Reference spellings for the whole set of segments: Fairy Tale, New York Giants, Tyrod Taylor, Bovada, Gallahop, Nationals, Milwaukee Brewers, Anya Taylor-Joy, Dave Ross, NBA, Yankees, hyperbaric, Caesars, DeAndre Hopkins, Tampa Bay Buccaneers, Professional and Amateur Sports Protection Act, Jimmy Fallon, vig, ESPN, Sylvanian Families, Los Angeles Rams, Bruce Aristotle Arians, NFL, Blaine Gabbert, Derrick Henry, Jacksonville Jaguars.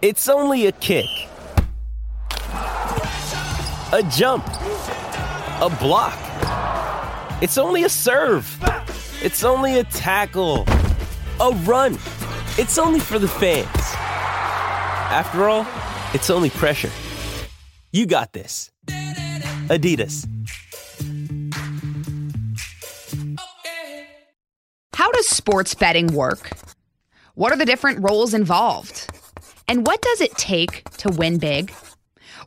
It's only a kick, a jump, a block. It's only a serve. It's only a tackle, a run. It's only for the fans. After all, it's only pressure. You got this. Adidas. How does sports betting work? What are the different roles involved? And what does it take to win big?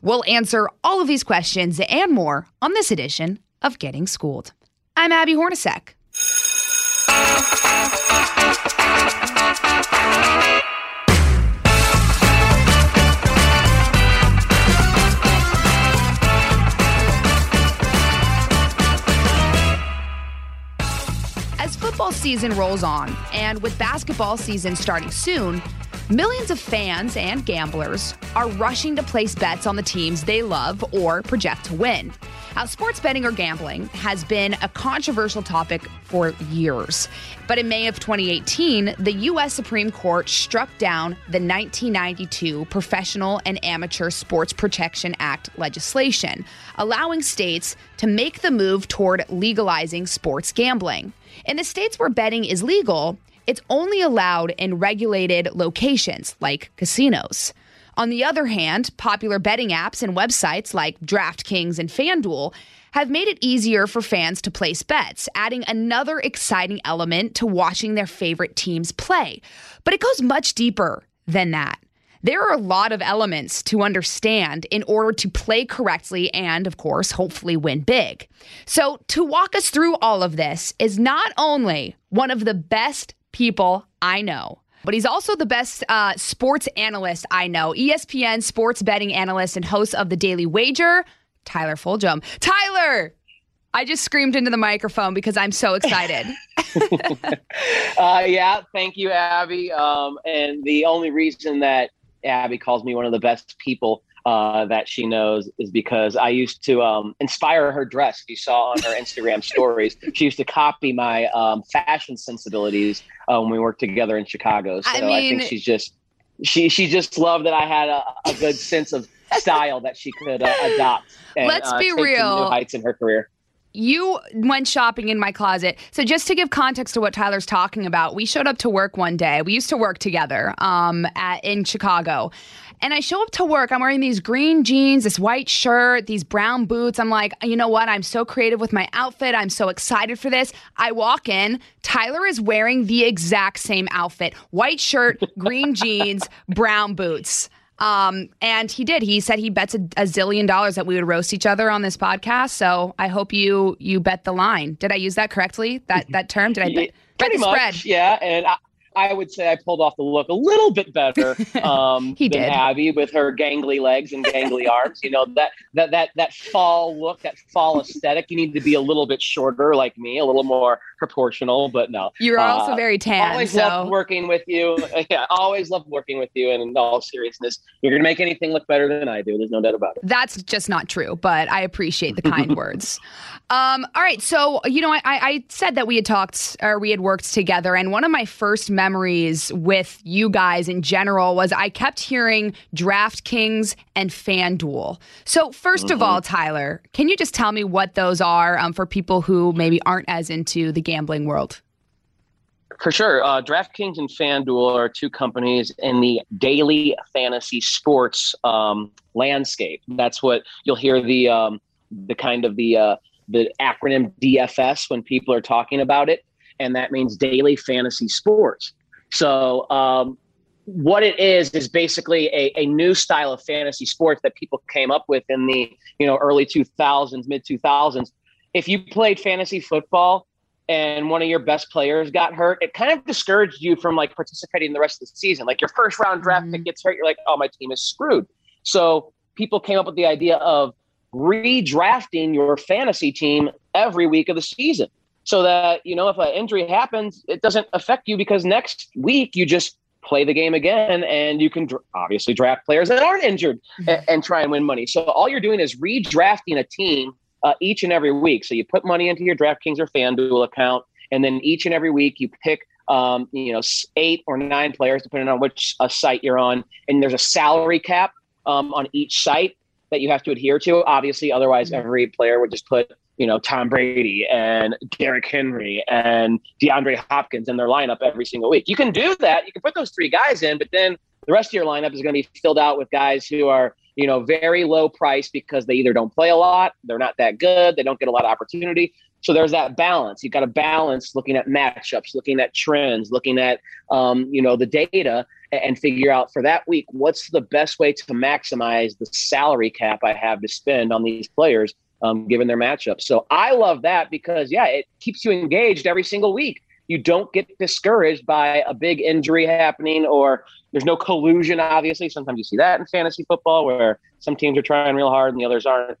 We'll answer all of these questions and more on this edition of Getting Schooled. I'm Abby Hornacek. As football season rolls on, and with basketball season starting soon, millions of fans and gamblers are rushing to place bets on the teams they love or project to win. Now, sports betting or gambling has been a controversial topic for years. But in May of 2018, the U.S. Supreme Court struck down the 1992 Professional and Amateur Sports Protection Act legislation, allowing states to make the move toward legalizing sports gambling. In the states where betting is legal, it's only allowed in regulated locations like casinos. On the other hand, popular betting apps and websites like DraftKings and FanDuel have made it easier for fans to place bets, adding another exciting element to watching their favorite teams play. But it goes much deeper than that. There are a lot of elements to understand in order to play correctly and, of course, hopefully win big. So to walk us through all of this is not only one of the best people I know, but he's also the best sports analyst I know, ESPN sports betting analyst and host of the Daily Wager, Tyler Fulghum. Tyler, I just screamed into the microphone because I'm so excited. Thank you, Abby. And the only reason that Abby calls me one of the best people that she knows is because I used to inspire her dress. You saw on her Instagram stories. She used to copy my fashion sensibilities when we worked together in Chicago. So I think she just loved that I had a good sense of style that she could adopt. And, let's be take real. To new heights in her career. You went shopping in my closet. So just to give context to what Tyler's talking about, we showed up to work one day. We used to work together in Chicago. And I show up to work. I'm wearing these green jeans, this white shirt, these brown boots. I'm like, you know what? I'm so creative with my outfit. I'm so excited for this. I walk in. Tyler is wearing the exact same outfit. White shirt, green jeans, brown boots. And he did. He said he bets a zillion dollars that we would roast each other on this podcast. So I hope you bet the line. Did I use that correctly? That term? Did I bet the spread? Yeah, and I would say I pulled off the look a little bit better than Abby with her gangly legs and gangly arms. You know, that fall look, that fall aesthetic, you need to be a little bit shorter like me, a little more proportional, but no. You're also very tan. Always loved working with you. Yeah, always loved working with you. And in all seriousness, you're going to make anything look better than I do. There's no doubt about it. That's just not true, but I appreciate the kind words. All right. So, you know, I said that we had talked or we had worked together. And one of my first memories with you guys in general was I kept hearing DraftKings and FanDuel. So first of all, Tyler, can you just tell me what those are for people who maybe aren't as into the gambling world? For sure. DraftKings and FanDuel are two companies in the daily fantasy sports landscape. That's what you'll hear the acronym DFS when people are talking about it. And that means daily fantasy sports. So what it is basically a new style of fantasy sports that people came up with in the early 2000s, mid 2000s. If you played fantasy football and one of your best players got hurt, it kind of discouraged you from like participating in the rest of the season. Like your first round draft pick gets hurt, you're like, oh, my team is screwed. So people came up with the idea of redrafting your fantasy team every week of the season. So that, if an injury happens, it doesn't affect you because next week you just play the game again and you can obviously draft players that aren't injured and try and win money. So all you're doing is redrafting a team each and every week. So you put money into your DraftKings or FanDuel account, and then each and every week you pick eight or nine players, depending on which site you're on. And there's a salary cap on each site that you have to adhere to. Obviously, otherwise every player would just put, Tom Brady and Derrick Henry and DeAndre Hopkins in their lineup every single week. You can do that. You can put those three guys in, but then the rest of your lineup is going to be filled out with guys who are, very low price because they either don't play a lot, they're not that good, they don't get a lot of opportunity. So there's that balance. You've got to balance looking at matchups, looking at trends, looking at, the data and figure out for that week, what's the best way to maximize the salary cap I have to spend on these players given their matchups. So I love that because, it keeps you engaged every single week. You don't get discouraged by a big injury happening or there's no collusion, obviously. Sometimes you see that in fantasy football where some teams are trying real hard and the others aren't.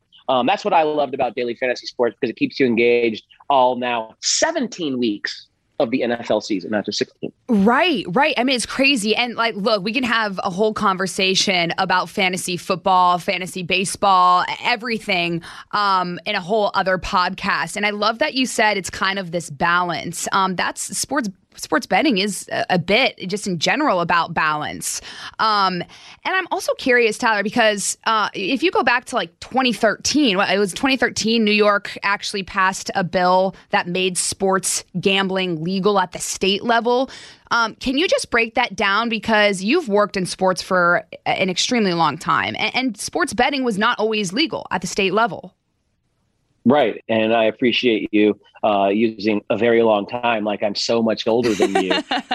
That's what I loved about daily fantasy sports because it keeps you engaged all now 17 weeks of the NFL season, not just 16. Right. I mean, it's crazy. And look, we can have a whole conversation about fantasy football, fantasy baseball, everything in a whole other podcast. And I love that you said it's kind of this balance. That's sports. Sports betting is a bit just in general about balance. And I'm also curious, Tyler, because if you go back to 2013, it was 2013, New York actually passed a bill that made sports gambling legal at the state level. Can you just break that down? Because you've worked in sports for an extremely long time and sports betting was not always legal at the state level. Right. And I appreciate you using a very long time. Like I'm so much older than you,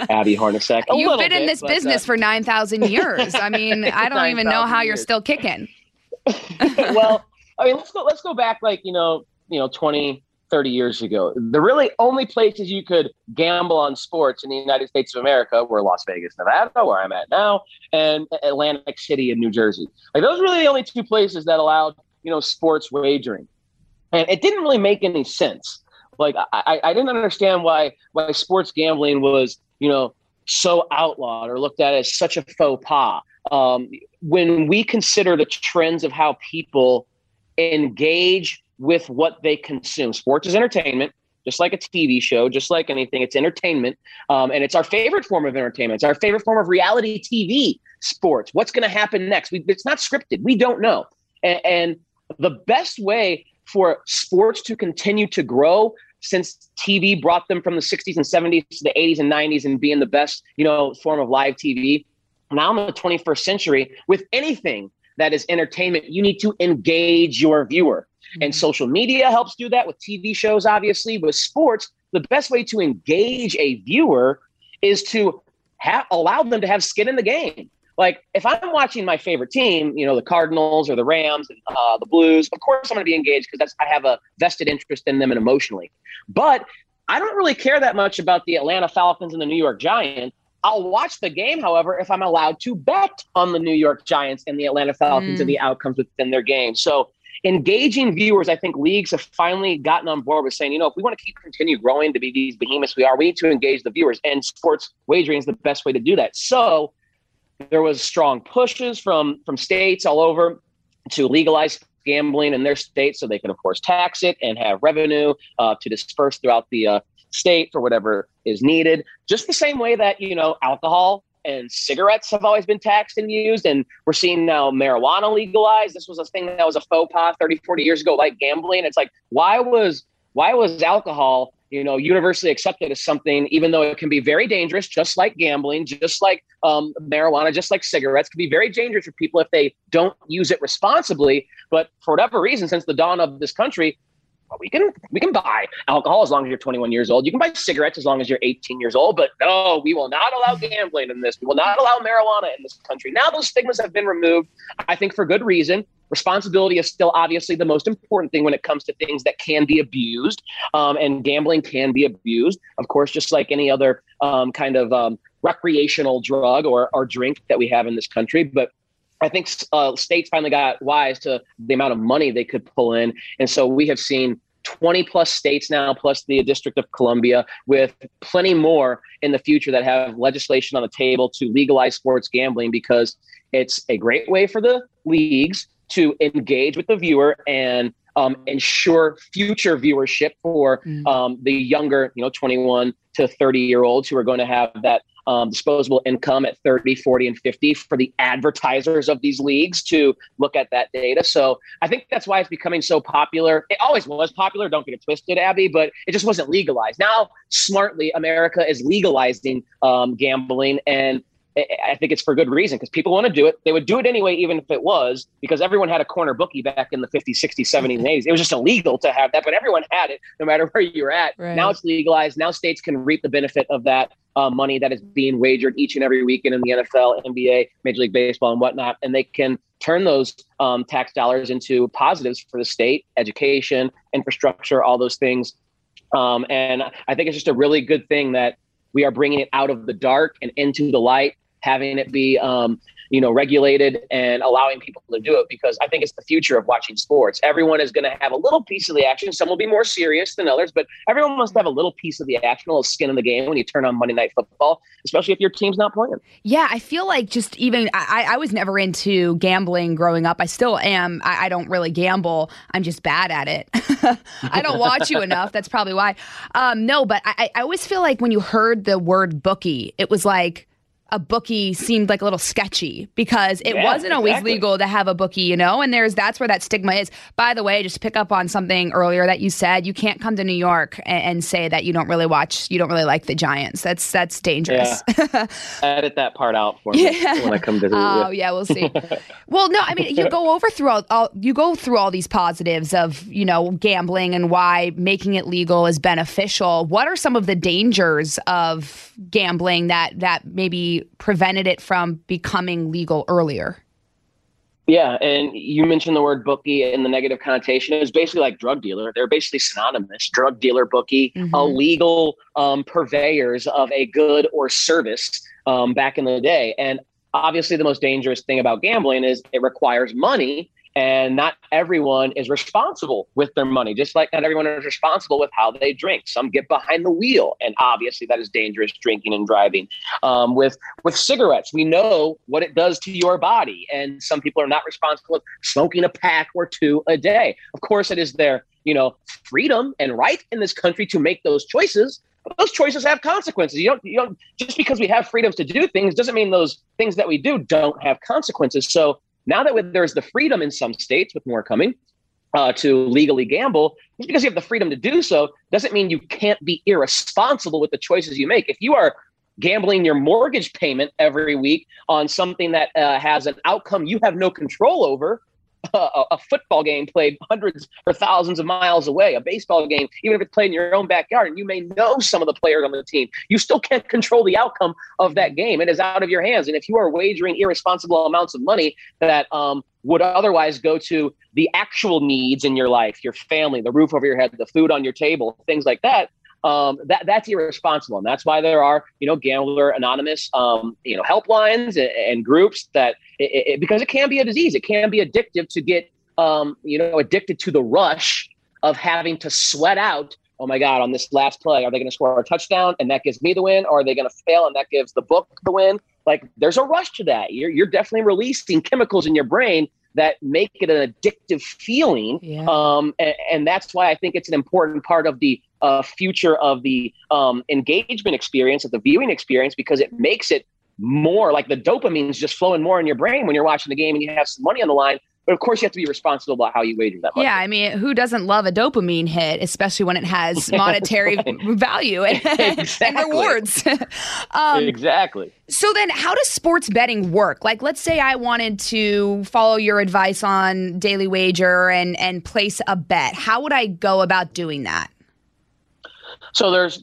Abby Hornacek. You've been in this business for 9,000 years. I mean, I don't even know how you're still kicking. Well, I mean, let's go back 20, 30 years ago. The really only places you could gamble on sports in the United States of America were Las Vegas, Nevada, where I'm at now, and Atlantic City in New Jersey. Those were really the only two places that allowed, sports wagering. And it didn't really make any sense. I didn't understand why sports gambling was, so outlawed or looked at as such a faux pas. When we consider the trends of how people engage with what they consume, sports is entertainment, just like a TV show, just like anything, it's entertainment. And it's our favorite form of entertainment. It's our favorite form of reality TV, sports. What's going to happen next? It's not scripted. We don't know. And the best way for sports to continue to grow since TV brought them from the 60s and 70s to the 80s and 90s and being the best, form of live TV. Now in the 21st century, with anything that is entertainment, you need to engage your viewer. And social media helps do that with TV shows, obviously. With sports, the best way to engage a viewer is to allow them to have skin in the game. If I'm watching my favorite team, the Cardinals or the Rams, and the Blues, of course I'm going to be engaged because I have a vested interest in them and emotionally. But I don't really care that much about the Atlanta Falcons and the New York Giants. I'll watch the game, however, if I'm allowed to bet on the New York Giants and the Atlanta Falcons and the outcomes within their game. So engaging viewers, I think leagues have finally gotten on board with saying, if we want to continue growing to be these behemoths we are, we need to engage the viewers. And sports wagering is the best way to do that. So there was strong pushes from states all over to legalize gambling in their state so they can, of course, tax it and have revenue to disperse throughout the state for whatever is needed. Just the same way that, alcohol and cigarettes have always been taxed and used. And we're seeing now marijuana legalized. This was a thing that was a faux pas 30, 40 years ago, like gambling. It's like, why was alcohol universally accepted as something, even though it can be very dangerous, just like gambling, just like marijuana, just like cigarettes, can be very dangerous for people if they don't use it responsibly. But for whatever reason, since the dawn of this country, we can buy alcohol as long as you're 21 years old. You can buy cigarettes as long as you're 18 years old. But no, we will not allow gambling in this. We will not allow marijuana in this country. Now those stigmas have been removed, I think, for good reason. Responsibility is still obviously the most important thing when it comes to things that can be abused, and gambling can be abused, of course, just like any other kind of recreational drug or drink that we have in this country. But I think states finally got wise to the amount of money they could pull in. And so we have seen 20 plus states now, plus the District of Columbia, with plenty more in the future that have legislation on the table to legalize sports gambling because it's a great way for the leagues to engage with the viewer and ensure future viewership for the younger, 21 to 30-year-olds who are going to have that disposable income at 30, 40, and 50 for the advertisers of these leagues to look at that data. So I think that's why it's becoming so popular. It always was popular. Don't get it twisted, Abby, but it just wasn't legalized. Now, smartly, America is legalizing gambling, and I think it's for good reason because people want to do it. They would do it anyway, even if it was, because everyone had a corner bookie back in the 50s, 60s, 70s, and 80s. It was just illegal to have that, but everyone had it no matter where you're at. Right. Now it's legalized. Now states can reap the benefit of that money that is being wagered each and every weekend in the NFL, NBA, Major League Baseball, and whatnot. And they can turn those tax dollars into positives for the state, education, infrastructure, all those things. And I think it's just a really good thing that we are bringing it out of the dark and into the light, having it be, regulated and allowing people to do it, because I think it's the future of watching sports. Everyone is going to have a little piece of the action. Some will be more serious than others, but everyone must have a little piece of the action, a little skin in the game when you turn on Monday Night Football, especially if your team's not playing. Yeah, I feel like just even I was never into gambling growing up. I still am. I don't really gamble. I'm just bad at it. I don't watch you enough. That's probably why. No, but I always feel like when you heard the word bookie, it was like, a bookie seemed like a little sketchy because it wasn't always legal to have a bookie, you know, and that's where that stigma is. By the way, just to pick up on something earlier that you said, you can't come to New York and say that you don't really like the Giants. That's dangerous. Yeah. Edit that part out for me when I come to Oh, yeah, we'll see. Well, no, I mean, you go through all these positives of, you know, gambling and why making it legal is beneficial. What are some of the dangers of gambling that maybe prevented it from becoming legal earlier? Yeah, and you mentioned the word bookie and the negative connotation. It was basically like drug dealer. They're basically synonymous. Drug dealer, bookie, illegal purveyors of a good or service back in the day. And obviously the most dangerous thing about gambling is it requires money, and not everyone is responsible with their money, just like not everyone is responsible with how they drink. Some get behind the wheel, and obviously that is dangerous, drinking and driving. With cigarettes, we know what it does to your body, and some people are not responsible with smoking a pack or two a day. Of course, it is their freedom and right in this country to make those choices. Those choices have consequences. You don't just because we have freedoms to do things doesn't mean those things that we do don't have consequences. So now that there's the freedom in some states, with more coming, to legally gamble, just because you have the freedom to do so doesn't mean you can't be irresponsible with the choices you make. If you are gambling your mortgage payment every week on something that has an outcome you have no control over, a football game played hundreds or thousands of miles away, a baseball game, even if it's played in your own backyard, and you may know some of the players on the team, you still can't control the outcome of that game. It is out of your hands. And if you are wagering irresponsible amounts of money that would otherwise go to the actual needs in your life, your family, the roof over your head, the food on your table, things like that, that's irresponsible. And that's why there are, Gambler Anonymous, helplines and groups that because it can be a disease. It can be addictive to get, addicted to the rush of having to sweat out. Oh, my God, on this last play, are they going to score a touchdown and that gives me the win? Or are they going to fail and that gives the book the win? Like, there's a rush to that. You're definitely releasing chemicals in your brain that make it an addictive feeling. Yeah. And that's why I think it's an important part of the future of the engagement experience, of the viewing experience, because it makes it more like the dopamine is just flowing more in your brain when you're watching the game and you have some money on the line. But of course, you have to be responsible about how you wager that money. Yeah, I mean, who doesn't love a dopamine hit, especially when it has monetary value and rewards? Exactly. So then how does sports betting work? Like, let's say I wanted to follow your advice on Daily Wager and place a bet. How would I go about doing that? So there's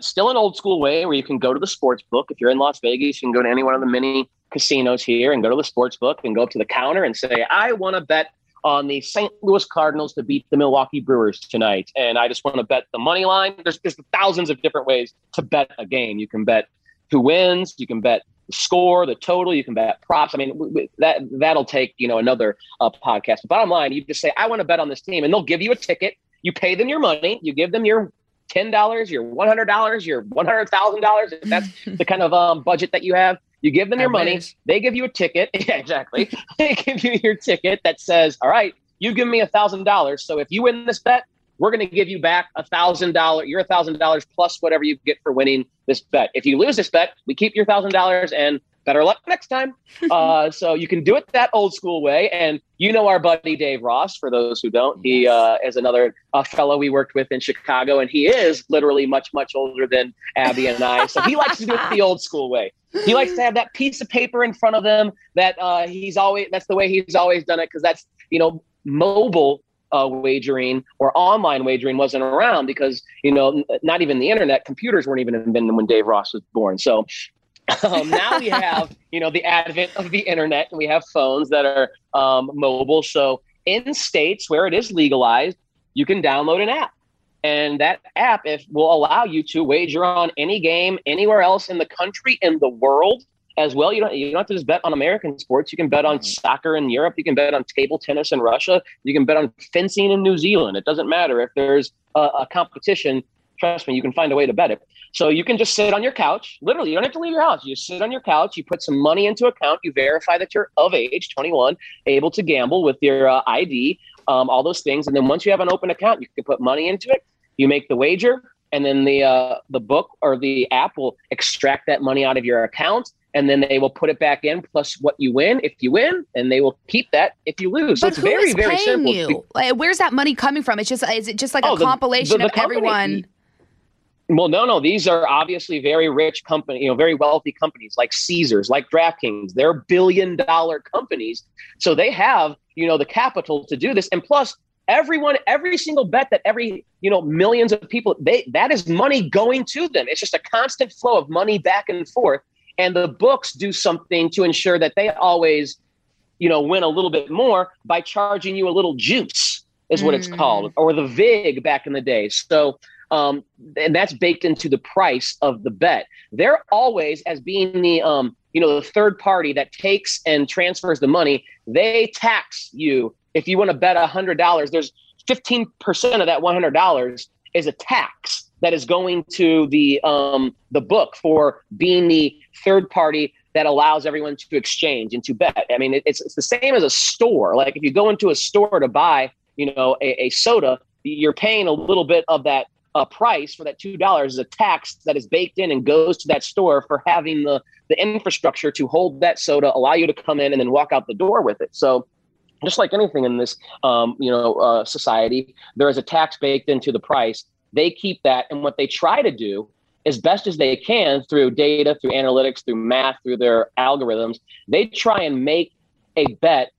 still an old school way where you can go to the sports book. If you're in Las Vegas, you can go to any one of the many casinos here and go to the sports book and go up to the counter and say, I want to bet on the St. Louis Cardinals to beat the Milwaukee Brewers tonight. And I just want to bet the money line. There's thousands of different ways to bet a game. You can bet who wins. You can bet the score, the total. You can bet props. I mean, that'll take, another podcast. But bottom line, you just say, I want to bet on this team. And they'll give you a ticket. You pay them your money. You give them your $10, your $100, your $100,000, if that's the kind of budget that you have. You give them your money. They give you a ticket. Yeah, exactly. They give you your ticket that says, all right, you give me $1,000. So if you win this bet, we're going to give you back $1,000, your $1,000 plus whatever you get for winning this bet. If you lose this bet, we keep your $1,000 and better luck next time. So you can do it that old school way. And you know our buddy Dave Ross, for those who don't. He is another fellow we worked with in Chicago, and he is literally much, much older than Abby and I. So he likes to do it the old school way. He likes to have that piece of paper in front of him that that's the way he's always done it, because that's, mobile wagering or online wagering wasn't around, because, not even the internet, computers weren't even invented when Dave Ross was born. So now we have, the advent of the internet, and we have phones that are mobile. So in states where it is legalized, you can download an app. And that app will allow you to wager on any game anywhere else in the country, in the world as well. You don't have to just bet on American sports. You can bet on soccer in Europe. You can bet on table tennis in Russia. You can bet on fencing in New Zealand. It doesn't matter if there's a competition. Trust me, you can find a way to bet it. So you can just sit on your couch. Literally, you don't have to leave your house. You just sit on your couch. You put some money into account. You verify that you're of age, 21, able to gamble with your ID, all those things. And then once you have an open account, you can put money into it. You make the wager, and then the book or the app will extract that money out of your account, and then they will put it back in plus what you win, if you win, and they will keep that if you lose. But so it's very, very simple. Where's that money coming from? Is it just like a compilation of everyone? Well, no. These are obviously very rich companies, very wealthy companies like Caesars, like DraftKings. They're billion-dollar companies. So they have, the capital to do this. And plus, every single bet that millions of people, that is money going to them. It's just a constant flow of money back and forth. And the books do something to ensure that they always, win a little bit more by charging you a little juice is what it's called, or the VIG back in the day. So and that's baked into the price of the bet. They're always, as being the the third party that takes and transfers the money, they tax you. If you want to bet $100, there's 15% of that $100 is a tax that is going to the book for being the third party that allows everyone to exchange and to bet. I mean, it's the same as a store. Like if you go into a store to buy, a soda, you're paying a little bit of that price for that $2 is a tax that is baked in and goes to that store for having the infrastructure to hold that soda, allow you to come in and then walk out the door with it. So just like anything in this, society, there is a tax baked into the price. They keep that. And what they try to do as best as they can through data, through analytics, through math, through their algorithms, they try and make a bet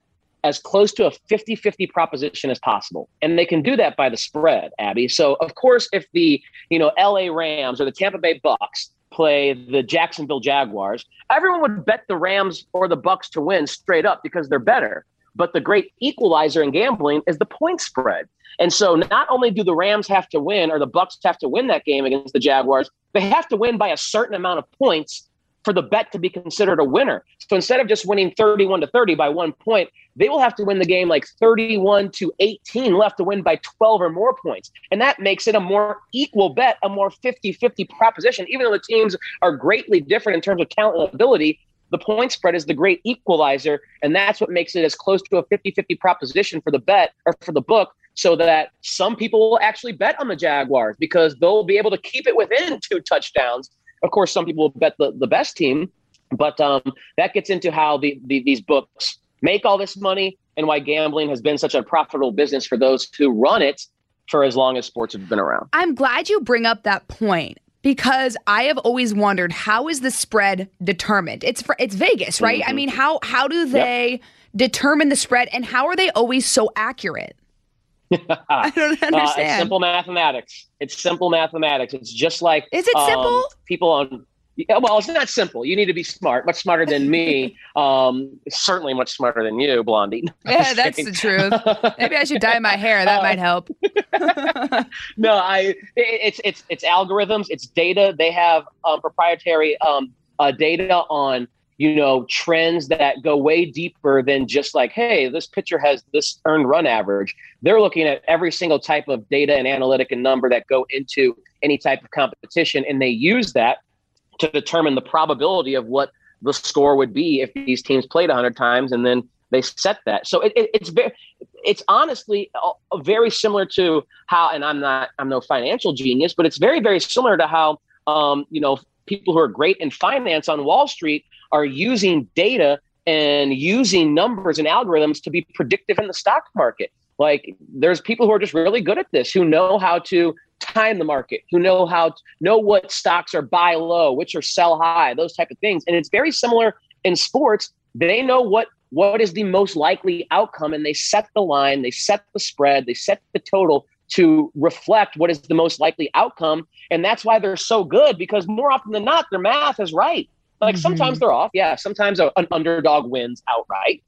as close to a 50-50 proposition as possible. And they can do that by the spread, Abby. So, of course, if the, LA Rams or the Tampa Bay Bucks play the Jacksonville Jaguars, everyone would bet the Rams or the Bucks to win straight up because they're better. But the great equalizer in gambling is the point spread. And so not only do the Rams have to win or the Bucks have to win that game against the Jaguars, they have to win by a certain amount of points for the bet to be considered a winner. So instead of just winning 31-30 by 1 point, they will have to win the game like 31-18, left to win by 12 or more points. And that makes it a more equal bet, a more 50-50 proposition. Even though the teams are greatly different in terms of talent and ability, the point spread is the great equalizer. And that's what makes it as close to a 50-50 proposition for the bet or for the book, so that some people will actually bet on the Jaguars because they'll be able to keep it within 2 touchdowns. Of course, some people bet the best team, but that gets into how these books make all this money and why gambling has been such a profitable business for those who run it for as long as sports have been around. I'm glad you bring up that point, because I have always wondered, how is the spread determined? It's Vegas, right? Mm-hmm. I mean, how do they determine the spread, and how are they always so accurate? I don't understand. It's simple mathematics. It's just like, is it simple? Well, it's not simple. You need to be smart, much smarter than me. Certainly much smarter than you, Blondie. Yeah, that's the truth. Maybe I should dye my hair. That might help. No, it's algorithms. It's data. They have proprietary data on, trends that go way deeper than just like, hey, this pitcher has this earned run average. They're looking at every single type of data and analytic and number that go into any type of competition. And they use that to determine the probability of what the score would be if these teams played 100 times. And then they set that. So it's very, it's honestly very similar to how, and I'm no financial genius, but it's very, very similar to how, people who are great in finance on Wall Street are using data and using numbers and algorithms to be predictive in the stock market. Like, there's people who are just really good at this, who know how to time the market, who know how to know what stocks are buy low, which are sell high, those type of things. And it's very similar in sports. They know what is the most likely outcome, and they set the line, they set the spread, they set the total to reflect what is the most likely outcome. And that's why they're so good, because more often than not, their math is right. Like, sometimes they're off. Yeah, sometimes an underdog wins outright.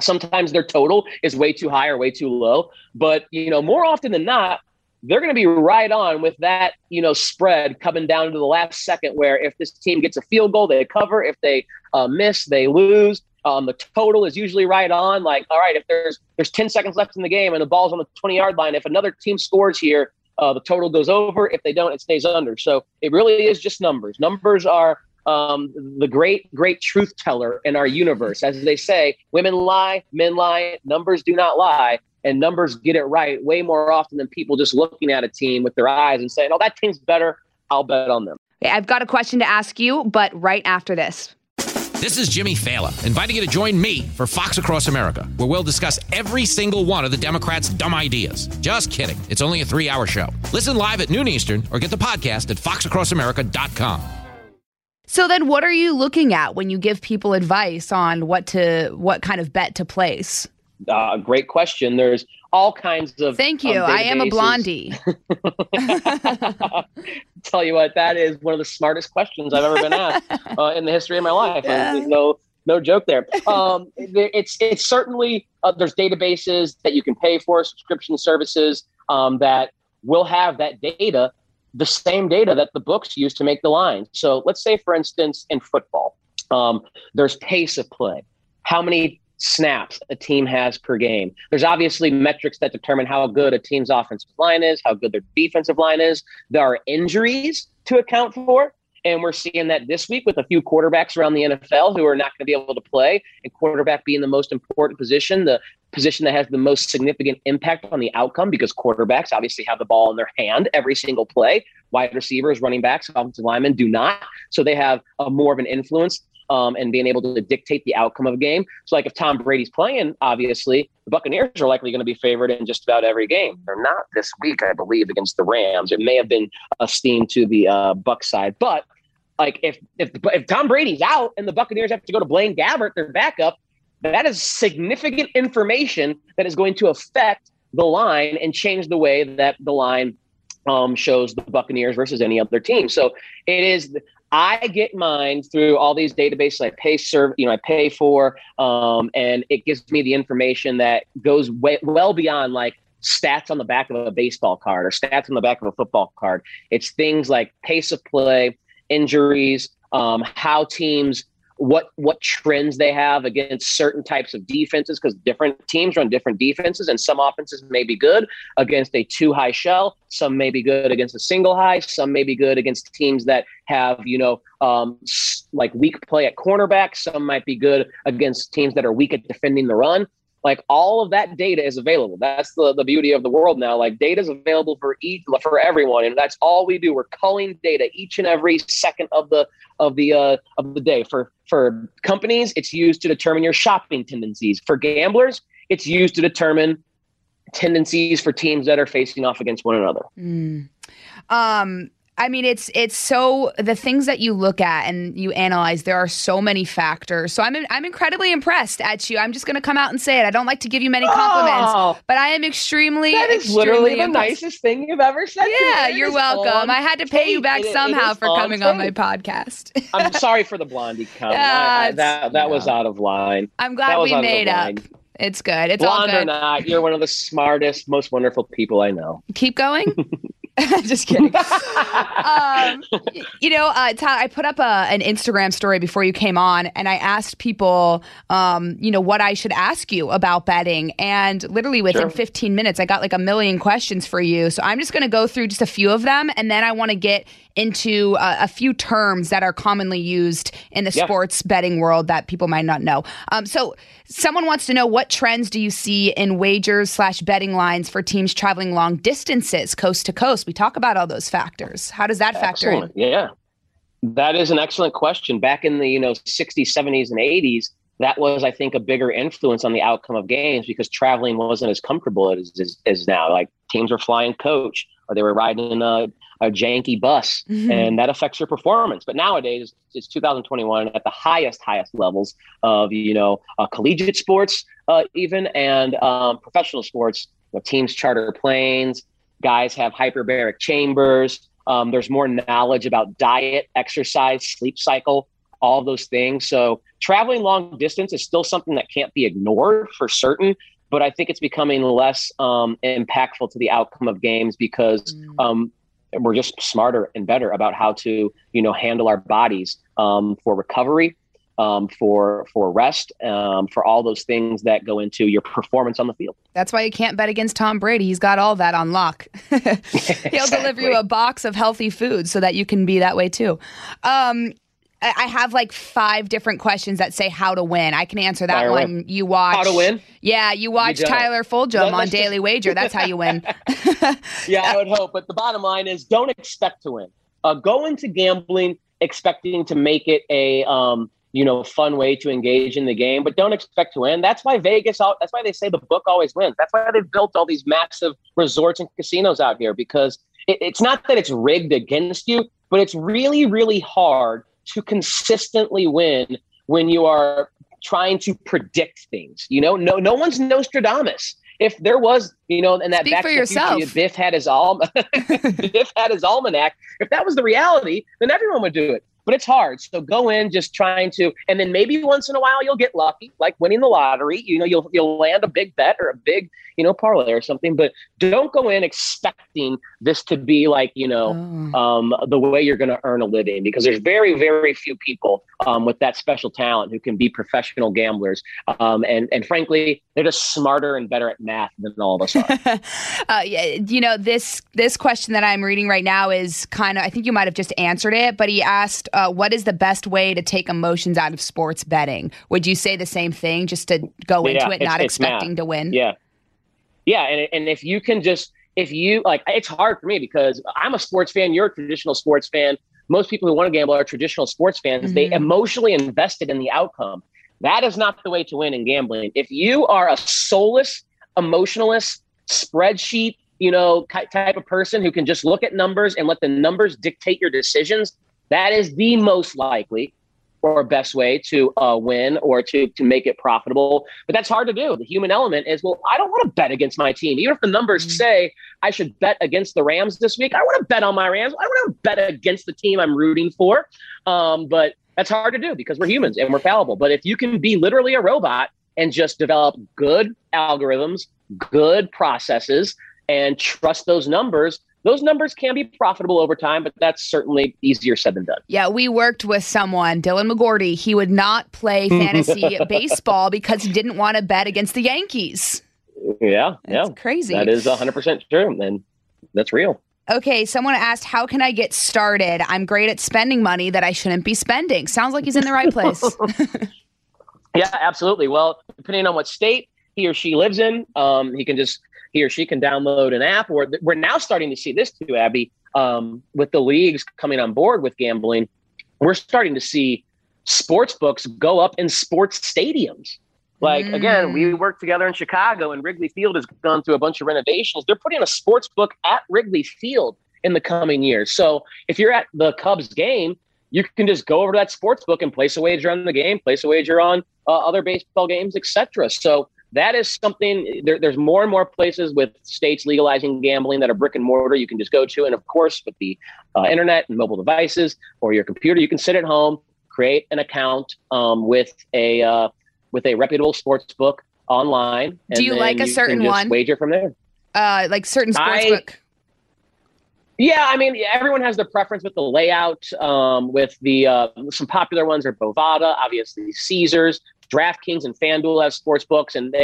Sometimes their total is way too high or way too low. But, more often than not, they're going to be right on with that, spread coming down to the last second, where if this team gets a field goal, they cover. If they miss, they lose. The total is usually right on. Like, all right, if there's 10 seconds left in the game and the ball's on the 20-yard line, if another team scores here, the total goes over. If they don't, it stays under. So it really is just numbers. Numbers are the great, great truth teller in our universe. As they say, women lie, men lie, numbers do not lie. And numbers get it right way more often than people just looking at a team with their eyes and saying, oh, that team's better, I'll bet on them. I've got a question to ask you, but right after this. This is Jimmy Fallon, inviting you to join me for Fox Across America, where we'll discuss every single one of the Democrats' dumb ideas. Just kidding. It's only a 3-hour show. Listen live at noon Eastern or get the podcast at foxacrossamerica.com. So then what are you looking at when you give people advice on what kind of bet to place? Great question. There's all kinds of. Thank you. I am a blondie. Tell you what, that is one of the smartest questions I've ever been asked in the history of my life. No joke there. It's certainly there's databases that you can pay for, subscription services that will have that data, the same data that the books use to make the line. So let's say, for instance, in football, there's pace of play, how many snaps a team has per game. There's obviously metrics that determine how good a team's offensive line is, how good their defensive line is. There are injuries to account for, and we're seeing that this week with a few quarterbacks around the NFL who are not going to be able to play, and quarterback being the most important position, the position that has the most significant impact on the outcome, because quarterbacks obviously have the ball in their hand every single play. Wide receivers, running backs, offensive linemen do not, so they have more of an influence. And being able to dictate the outcome of a game. So, like, if Tom Brady's playing, obviously, the Buccaneers are likely going to be favored in just about every game. They're not this week, I believe, against the Rams. It may have been a steam to the Bucs side. But, like, if Tom Brady's out and the Buccaneers have to go to Blaine Gabbert, their backup, that is significant information that is going to affect the line and change the way that the line shows the Buccaneers versus any other team. So it is – I get mine through all these databases I pay for, and it gives me the information that goes well beyond, like, stats on the back of a baseball card or stats on the back of a football card. It's things like pace of play, injuries, how teams, what trends they have against certain types of defenses, because different teams run different defenses, and some offenses may be good against a two-high shell, some may be good against a single high, some may be good against teams that have, like, weak play at cornerback, some might be good against teams that are weak at defending the run. Like, all of that data is available. That's the beauty of the world now. Like, data is available for everyone, and that's all we do. We're culling data each and every second of the day. For companies, it's used to determine your shopping tendencies. For gamblers, it's used to determine tendencies for teams that are facing off against one another. I mean, it's so the things that you look at and you analyze, there are so many factors. So I'm incredibly impressed at you. I'm just going to come out and say it. I don't like to give you many compliments, but I am extremely, that is extremely literally the nicest thing you've ever said. Yeah, you're welcome. I had to pay you back somehow for coming on my podcast. I'm sorry for the blondie comment. That was out of line. I'm glad we made up. It's good. It's all good. Blonde or not, you're one of the smartest, most wonderful people I know. Keep going. Just kidding. Tyler, I put up an Instagram story before you came on, and I asked people, what I should ask you about betting. And literally within 15 minutes, I got like 1 million questions for you. So I'm just going to go through just a few of them, and then I want to get into a few terms that are commonly used in the sports betting world that people might not know. So someone wants to know, what trends do you see in wagers / betting lines for teams traveling long distances, coast to coast? We talk about all those factors. How does that factor in? Yeah, that is an excellent question. Back in the 60s, 70s, and 80s, that was, I think, a bigger influence on the outcome of games because traveling wasn't as comfortable as now. Like, teams were flying coach or they were riding in a janky bus, and that affects your performance. But nowadays, it's 2021 at the highest levels of, collegiate sports even, and professional sports. Teams charter planes, guys have hyperbaric chambers. There's more knowledge about diet, exercise, sleep cycle, all of those things. So traveling long distance is still something that can't be ignored for certain, but I think it's becoming less impactful to the outcome of games because we're just smarter and better about how to, handle our bodies for recovery, for rest, for all those things that go into your performance on the field. That's why you can't bet against Tom Brady. He's got all that on lock. He'll deliver you a box of healthy food so that you can be that way too. I have like 5 different questions that say how to win. I can answer that one. You watch. How to win? Yeah, you watch Tyler Fulghum on Daily Wager. That's how you win. Yeah, I would hope. But the bottom line is, don't expect to win. Go into gambling expecting to make it a fun way to engage in the game, but don't expect to win. That's why Vegas. That's why they say the book always wins. That's why they've built all these massive resorts and casinos out here, because it's not that it's rigged against you, but it's really, really hard to consistently win when you are trying to predict things. No one's Nostradamus. If there was, and that back to the future, Biff had his almanac. If that was the reality, then everyone would do it. But it's hard. So go in just trying to, and then maybe once in a while you'll get lucky, like winning the lottery. You'll land a big bet or a big, parlay or something. But don't go in expecting this to be like, the way you're going to earn a living, because there's very, very few people with that special talent who can be professional gamblers. And frankly, they're just smarter and better at math than all of us are. This question that I'm reading right now is kind of, I think you might have just answered it, but he asked, what is the best way to take emotions out of sports betting? Would you say the same thing, just to go into it not expecting to win? Yeah. And if you can just, it's hard for me because I'm a sports fan. You're a traditional sports fan. Most people who want to gamble are traditional sports fans. They emotionally invested in the outcome. That is not the way to win in gambling. If you are a soulless, emotionalist, spreadsheet, type of person who can just look at numbers and let the numbers dictate your decisions, that is the most likely or best way to win or to make it profitable. But that's hard to do. The human element is, I don't want to bet against my team. Even if the numbers say I should bet against the Rams this week, I want to bet on my Rams. I want to bet against the team I'm rooting for. But that's hard to do because we're humans and we're fallible. But if you can be literally a robot and just develop good algorithms, good processes, and trust those numbers can be profitable over time, but that's certainly easier said than done. Yeah, we worked with someone, Dylan McGordy. He would not play fantasy baseball because he didn't want to bet against the Yankees. Yeah, that's crazy. That is 100% true, and that's real. Okay, someone asked, how can I get started? I'm great at spending money that I shouldn't be spending. Sounds like he's in the right place. Yeah, absolutely. Well, depending on what state he or she lives in, he or she can download an app, or we're now starting to see this too, Abby, with the leagues coming on board with gambling. We're starting to see sports books go up in sports stadiums. Like, again, we work together in Chicago, and Wrigley Field has gone through a bunch of renovations. They're putting a sports book at Wrigley Field in the coming years. So if you're at the Cubs game, you can just go over to that sports book and place a wager on the game, place a wager on other baseball games, etc. So that is something. There's more and more places with states legalizing gambling that are brick and mortar you can just go to. And of course, with the internet and mobile devices or your computer, you can sit at home, create an account with a reputable sports book online. Do you like a certain one? Wager from there, like certain sports book. Yeah, I mean, everyone has their preference with the layout. With the some popular ones are Bovada, obviously Caesars. DraftKings and FanDuel have sports books, and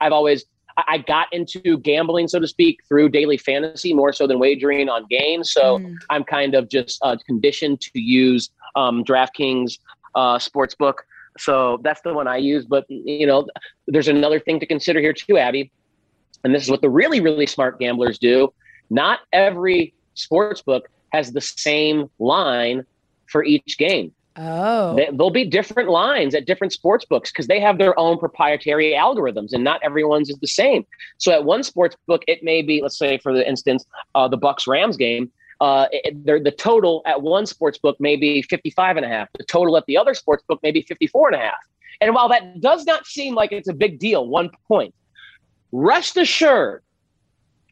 I've always I got into gambling, so to speak, through daily fantasy more so than wagering on games. So I'm kind of just conditioned to use DraftKings Sportsbook. So that's the one I use. But, you know, there's another thing to consider here too, Abby. And this is what the really, really smart gamblers do. Not every sportsbook has the same line for each game. Oh, there'll be different lines at different sports books because they have their own proprietary algorithms and not everyone's is the same. So at one sports book, it may be, let's say, for instance, the Bucks Rams game. The total at one sports book may be 55.5. The total at the other sports book may be 54.5. And while that does not seem like it's a big deal, 1 point, rest assured,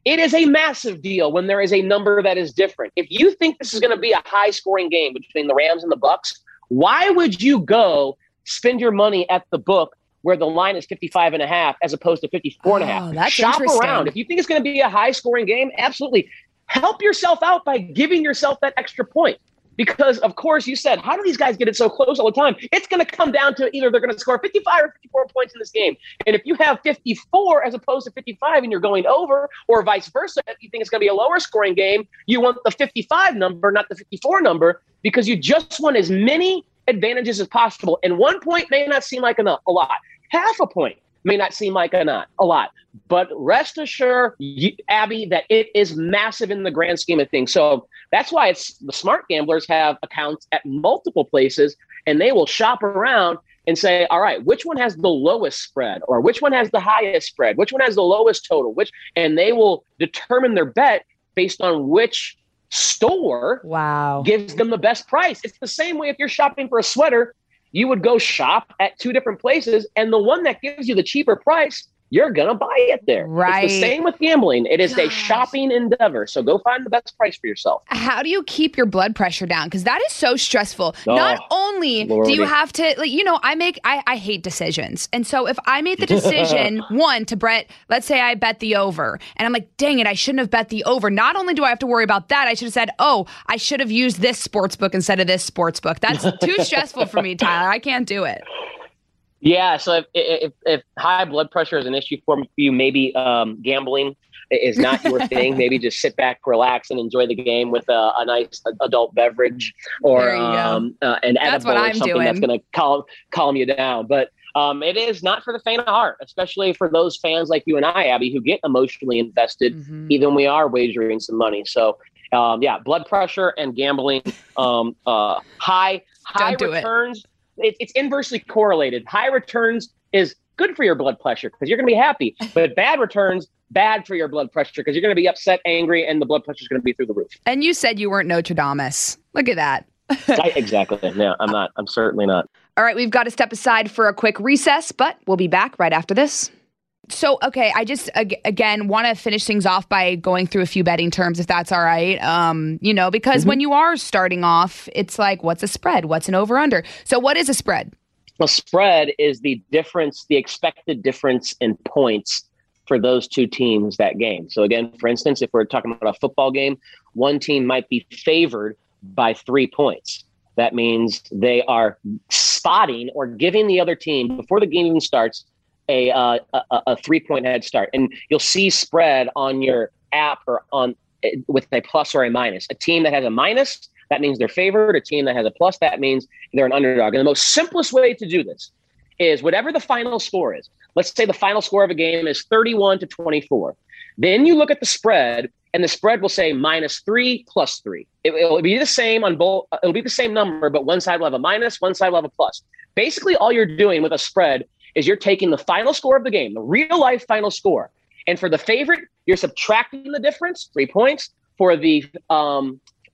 it is a massive deal when there is a number that is different. If you think this is going to be a high scoring game between the Rams and the Bucks, why would you go spend your money at the book where the line is 55.5 as opposed to 54.5? That's shop around. If you think it's going to be a high scoring game, absolutely help yourself out by giving yourself that extra point. Because, of course, you said, how do these guys get it so close all the time? It's going to come down to either they're going to score 55 or 54 points in this game. And if you have 54 as opposed to 55 and you're going over, or vice versa, if you think it's going to be a lower scoring game, you want the 55 number, not the 54 number, because you just want as many advantages as possible. And 1 point may not seem like a lot. Half a point may not seem like a lot. But rest assured, Abby, that it is massive in the grand scheme of things. So that's why it's the smart gamblers have accounts at multiple places, and they will shop around and say, all right, which one has the lowest spread, or which one has the highest spread, which one has the lowest total, which, and they will determine their bet based on which store gives them the best price. It's the same way if you're shopping for a sweater, you would go shop at two different places, and the one that gives you the cheaper price, you're going to buy it there. Right. It's the same with gambling. It is a shopping endeavor. So go find the best price for yourself. How do you keep your blood pressure down? Because that is so stressful. Not only do you have to, like, you know, I hate decisions. And so if I made the decision, let's say I bet the over. And I'm like, dang it, I shouldn't have bet the over. Not only do I have to worry about that, I should have said, oh, I should have used this sports book instead of this sports book. That's too stressful for me, Tyler. I can't do it. Yeah, so if high blood pressure is an issue for you, maybe gambling is not your thing. Maybe just sit back, relax, and enjoy the game with a nice adult beverage or an edible or something that's going to calm you down. But it is not for the faint of heart, especially for those fans like you and I, Abby, who get emotionally invested, even when we are wagering some money. So, yeah, blood pressure and gambling, high returns. It's inversely correlated. High returns is good for your blood pressure because you're going to be happy, but bad returns, bad for your blood pressure because you're going to be upset, angry, and the blood pressure is going to be through the roof. And you said you weren't Notre Dame. Look at that. Exactly. No, I'm not. I'm certainly not. All right. We've got to step aside for a quick recess, but we'll be back right after this. So, okay, I just, again, want to finish things off by going through a few betting terms, if that's all right, you know, because when you are starting off, it's like, what's a spread? What's an over-under? So what is a spread? Well, spread is the difference, the expected difference in points for those two teams that game. So, again, for instance, if we're talking about a football game, one team might be favored by 3 points. That means they are spotting or giving the other team, before the game even starts, a 3 point head start. And you'll see spread on your app or on with a plus or a minus. A team that has a minus, that means they're favored. A team that has a plus, that means they're an underdog. And the most simplest way to do this is whatever the final score is. Let's say the final score of a game is 31-24. Then you look at the spread, and the spread will say -3 + 3. It'll be the same on both. It'll be the same number, but one side will have a minus, one side will have a plus. Basically, all you're doing with a spread is you're taking the final score of the game, the real-life final score. And for the favorite, you're subtracting the difference, 3 points. For the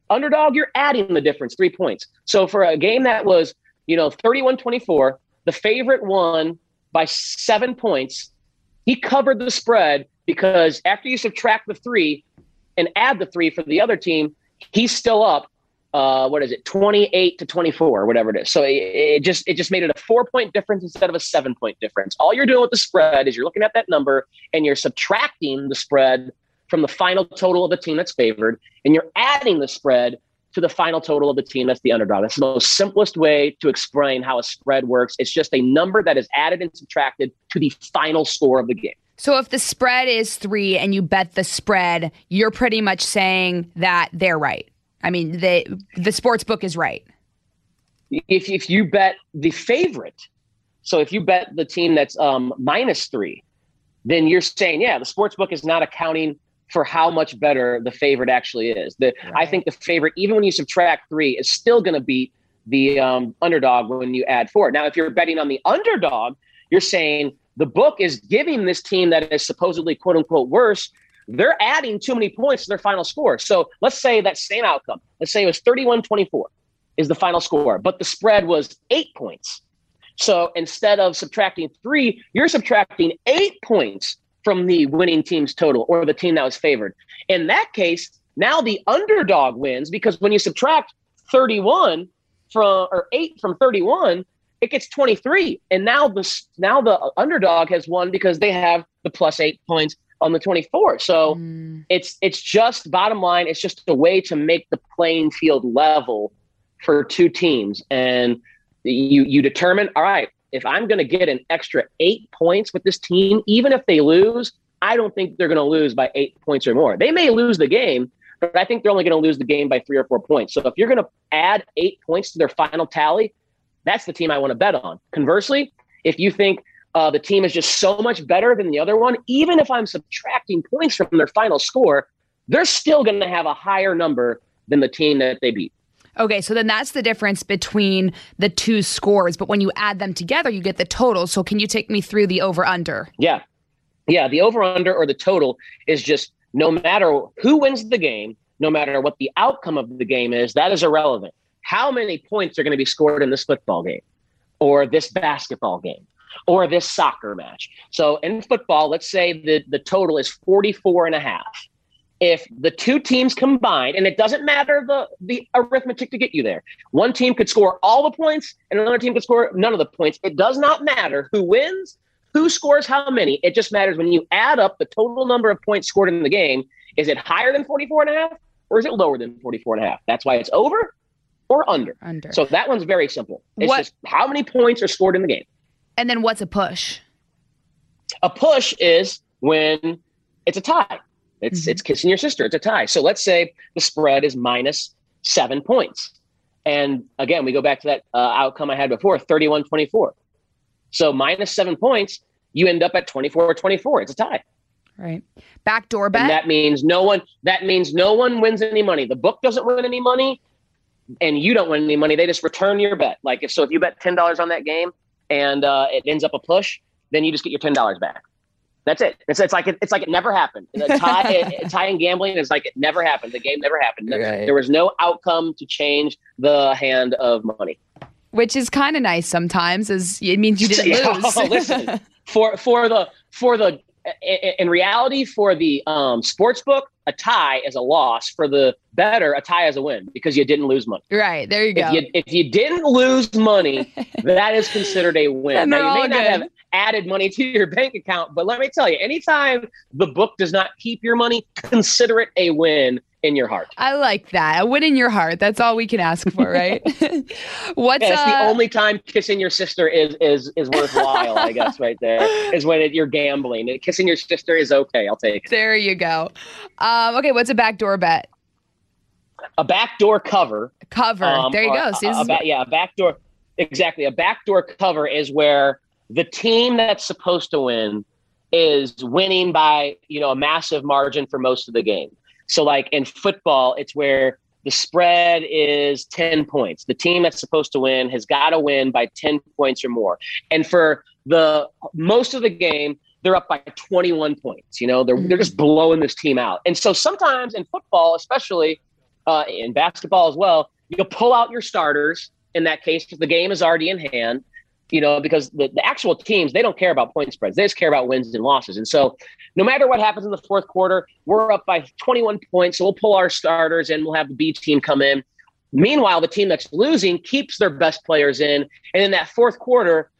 underdog, you're adding the difference, 3 points. So for a game that was, you know, 31-24, the favorite won by 7 points. He covered the spread because after you subtract the 3 and add the 3 for the other team, he's still up. 28-24, whatever it is. So it just made it a 4 point difference instead of a 7 point difference. All you're doing with the spread is you're looking at that number and you're subtracting the spread from the final total of the team that's favored, and you're adding the spread to the final total of the team that's the underdog. That's the most simplest way to explain how a spread works. It's just a number that is added and subtracted to the final score of the game. So if the spread is 3 and you bet the spread, you're pretty much saying that they're right. I mean, the sports book is right. If you bet the favorite, so if you bet the team that's -3, then you're saying, yeah, the sports book is not accounting for how much better the favorite actually is. Right. I think the favorite, even when you subtract 3, is still going to beat the underdog when you add 4. Now, if you're betting on the underdog, you're saying the book is giving this team that is supposedly quote unquote worse, they're adding too many points to their final score. So let's say that same outcome, let's say it was 31-24 is the final score, but the spread was 8 points. So instead of subtracting 3, you're subtracting 8 points from the winning team's total or the team that was favored. In that case, now the underdog wins, because when you subtract 31 from, or 8 from 31, it gets 23. And now the underdog has won because they have the plus 8 points on the 24. So it's just bottom line. It's just a way to make the playing field level for two teams. And you determine, all right, if I'm going to get an extra 8 points with this team, even if they lose, I don't think they're going to lose by 8 points or more. They may lose the game, but I think they're only going to lose the game by 3 or 4 points. So if you're going to add 8 points to their final tally, that's the team I want to bet on. Conversely, if you think the team is just so much better than the other one, even if I'm subtracting points from their final score, they're still going to have a higher number than the team that they beat. Okay, so then that's the difference between the two scores. But when you add them together, you get the total. So can you take me through the over-under? Yeah, the over-under or the total is just no matter who wins the game, no matter what the outcome of the game is, that is irrelevant. How many points are going to be scored in this football game or this basketball game or this soccer match? So in football, let's say the total is 44.5. If the two teams combine, and it doesn't matter the arithmetic to get you there, one team could score all the points and another team could score none of the points. It does not matter who wins, who scores how many. It just matters when you add up the total number of points scored in the game, is it higher than 44.5 or is it lower than 44.5? That's why it's over or under. So that one's very simple. It's just how many points are scored in the game. And then what's a push? A push is when it's a tie. It's kissing your sister. It's a tie. So let's say the spread is -7 points. And again, we go back to that outcome I had before, 31-24. So -7 points, you end up at 24-24. It's a tie. Right. Backdoor bet. And that means no one wins any money. The book doesn't win any money. And you don't win any money. They just return your bet. Like, if you bet $10 on that game and it ends up a push, then you just get your $10 back. That's it. It's like it never happened. A tie, tie in gambling is like it never happened. The game never happened. Right. There was no outcome to change the hand of money. Which is kind of nice sometimes, as it means you didn't lose. Oh, listen, for the in reality, for the sports book, a tie is a loss. For the better, a tie is a win because you didn't lose money. Right. There you go. If you didn't lose money, that is considered a win. Now, you may not have added money to your bank account, but let me tell you, anytime the book does not keep your money, consider it a win in your heart. I like that. A win in your heart. That's all we can ask for, right? The only time kissing your sister is worthwhile, I guess, right there, is when you're gambling. Kissing your sister is okay. I'll take it. There you go. Okay, what's a backdoor bet? A backdoor cover. Cover. There you go. A backdoor. Exactly. A backdoor cover is where the team that's supposed to win is winning by, a massive margin for most of the game. So like in football, it's where the spread is 10 points. The team that's supposed to win has got to win by 10 points or more. And for the most of the game, they're up by 21 points. They're just blowing this team out. And so sometimes in football, especially in basketball as well, you'll pull out your starters in that case because the game is already in hand. Because the actual teams, they don't care about point spreads. They just care about wins and losses. And so no matter what happens in the fourth quarter, we're up by 21 points. So we'll pull our starters and we'll have the B team come in. Meanwhile, the team that's losing keeps their best players in. And in that fourth quarter,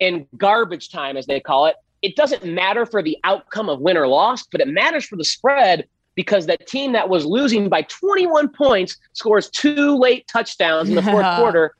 in garbage time, as they call it, it doesn't matter for the outcome of win or loss, but it matters for the spread because that team that was losing by 21 points scores 2 late touchdowns in the fourth quarter.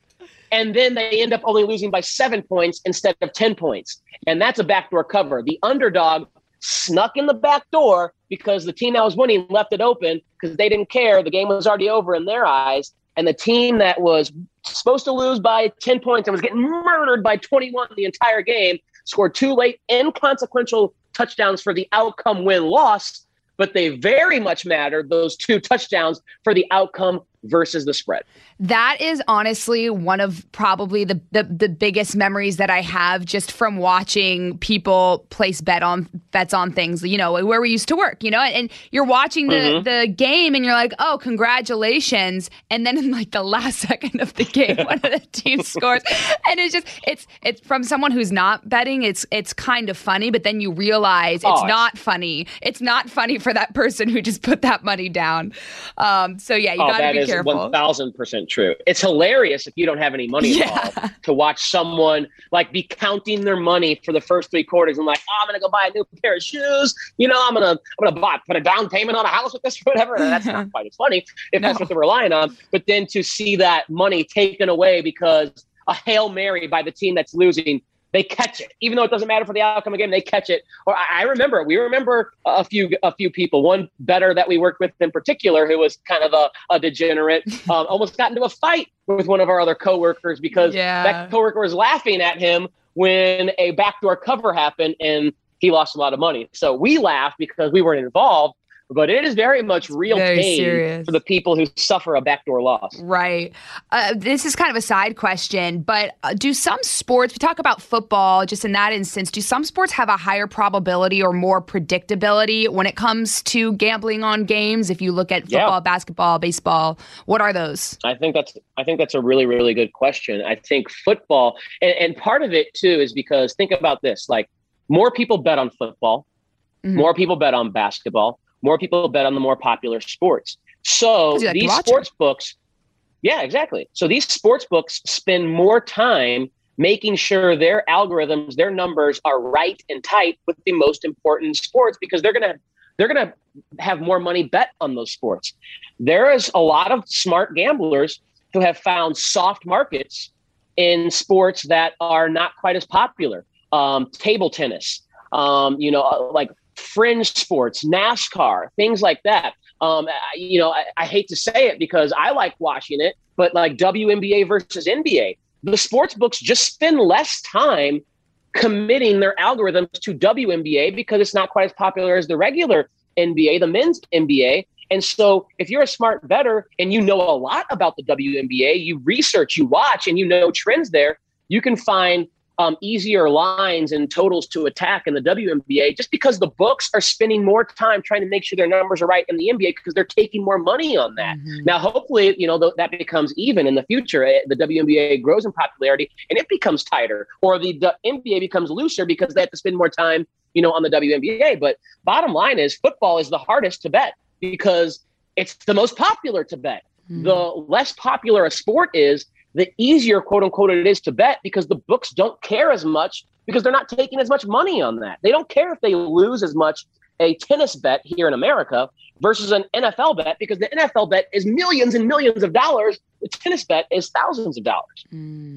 And then they end up only losing by 7 points instead of 10 points. And that's a backdoor cover. The underdog snuck in the back door because the team that was winning left it open because they didn't care. The game was already over in their eyes. And the team that was supposed to lose by 10 points and was getting murdered by 21 the entire game scored two late inconsequential touchdowns for the outcome win-loss, but they very much mattered, those two touchdowns, for the outcome versus the spread. That is honestly one of probably the biggest memories that I have just from watching people place bets on things, you know, where we used to work, you know, and you're watching the game and you're like, oh, congratulations. And then in like the last second of the game, one of the teams scores. And it's just, it's from someone who's not betting, it's kind of funny, but then you realize it's not funny. It's not funny for that person who just put that money down. So yeah, you gotta be careful. 1,000% true. It's hilarious if you don't have any money involved to watch someone like be counting their money for the first three quarters and like, oh, I'm gonna go buy a new pair of shoes. You know, I'm gonna put a down payment on a house with this or whatever. And that's not quite as funny if that's what they're relying on. But then to see that money taken away because a Hail Mary by the team that's losing, they catch it, even though it doesn't matter for the outcome of the game. They catch it. Or we remember a few people. One bettor that we worked with in particular, who was kind of a degenerate, almost got into a fight with one of our other coworkers because that coworker was laughing at him when a backdoor cover happened, and he lost a lot of money. So we laughed because we weren't involved. But it is very much real pain for the people who suffer a backdoor loss. Right. This is kind of a side question, but do some sports, we talk about football just in that instance, do some sports have a higher probability or more predictability when it comes to gambling on games? If you look at football, basketball, baseball, what are those? I think that's a really, really good question. I think football, and part of it too is because think about this, like more people bet on football, more people bet on basketball. More people bet on the more popular sports. So these sports books, so these sports books spend more time making sure their algorithms, their numbers are right and tight with the most important sports because they're gonna have more money bet on those sports. There is a lot of smart gamblers who have found soft markets in sports that are not quite as popular. Table tennis, you know, like fringe sports, NASCAR, things like that. You know, I hate to say it because I like watching it, but like WNBA versus NBA, the sports books just spend less time committing their algorithms to WNBA because it's not quite as popular as the regular NBA, the men's NBA. And so if you're a smart bettor and you know a lot about the WNBA, you research, you watch, and you know trends there, you can find easier lines and totals to attack in the WNBA just because the books are spending more time trying to make sure their numbers are right in the NBA because they're taking more money on that. Now, hopefully, you know, that becomes even in the future. The WNBA grows in popularity and it becomes tighter, or the NBA becomes looser because they have to spend more time, you know, on the WNBA. But bottom line is football is the hardest to bet because it's the most popular to bet. The less popular a sport is, the easier, quote unquote, it is to bet because the books don't care as much because they're not taking as much money on that. They don't care if they lose as much a tennis bet here in America versus an NFL bet because the NFL bet is millions and millions of dollars. The tennis bet is thousands of dollars.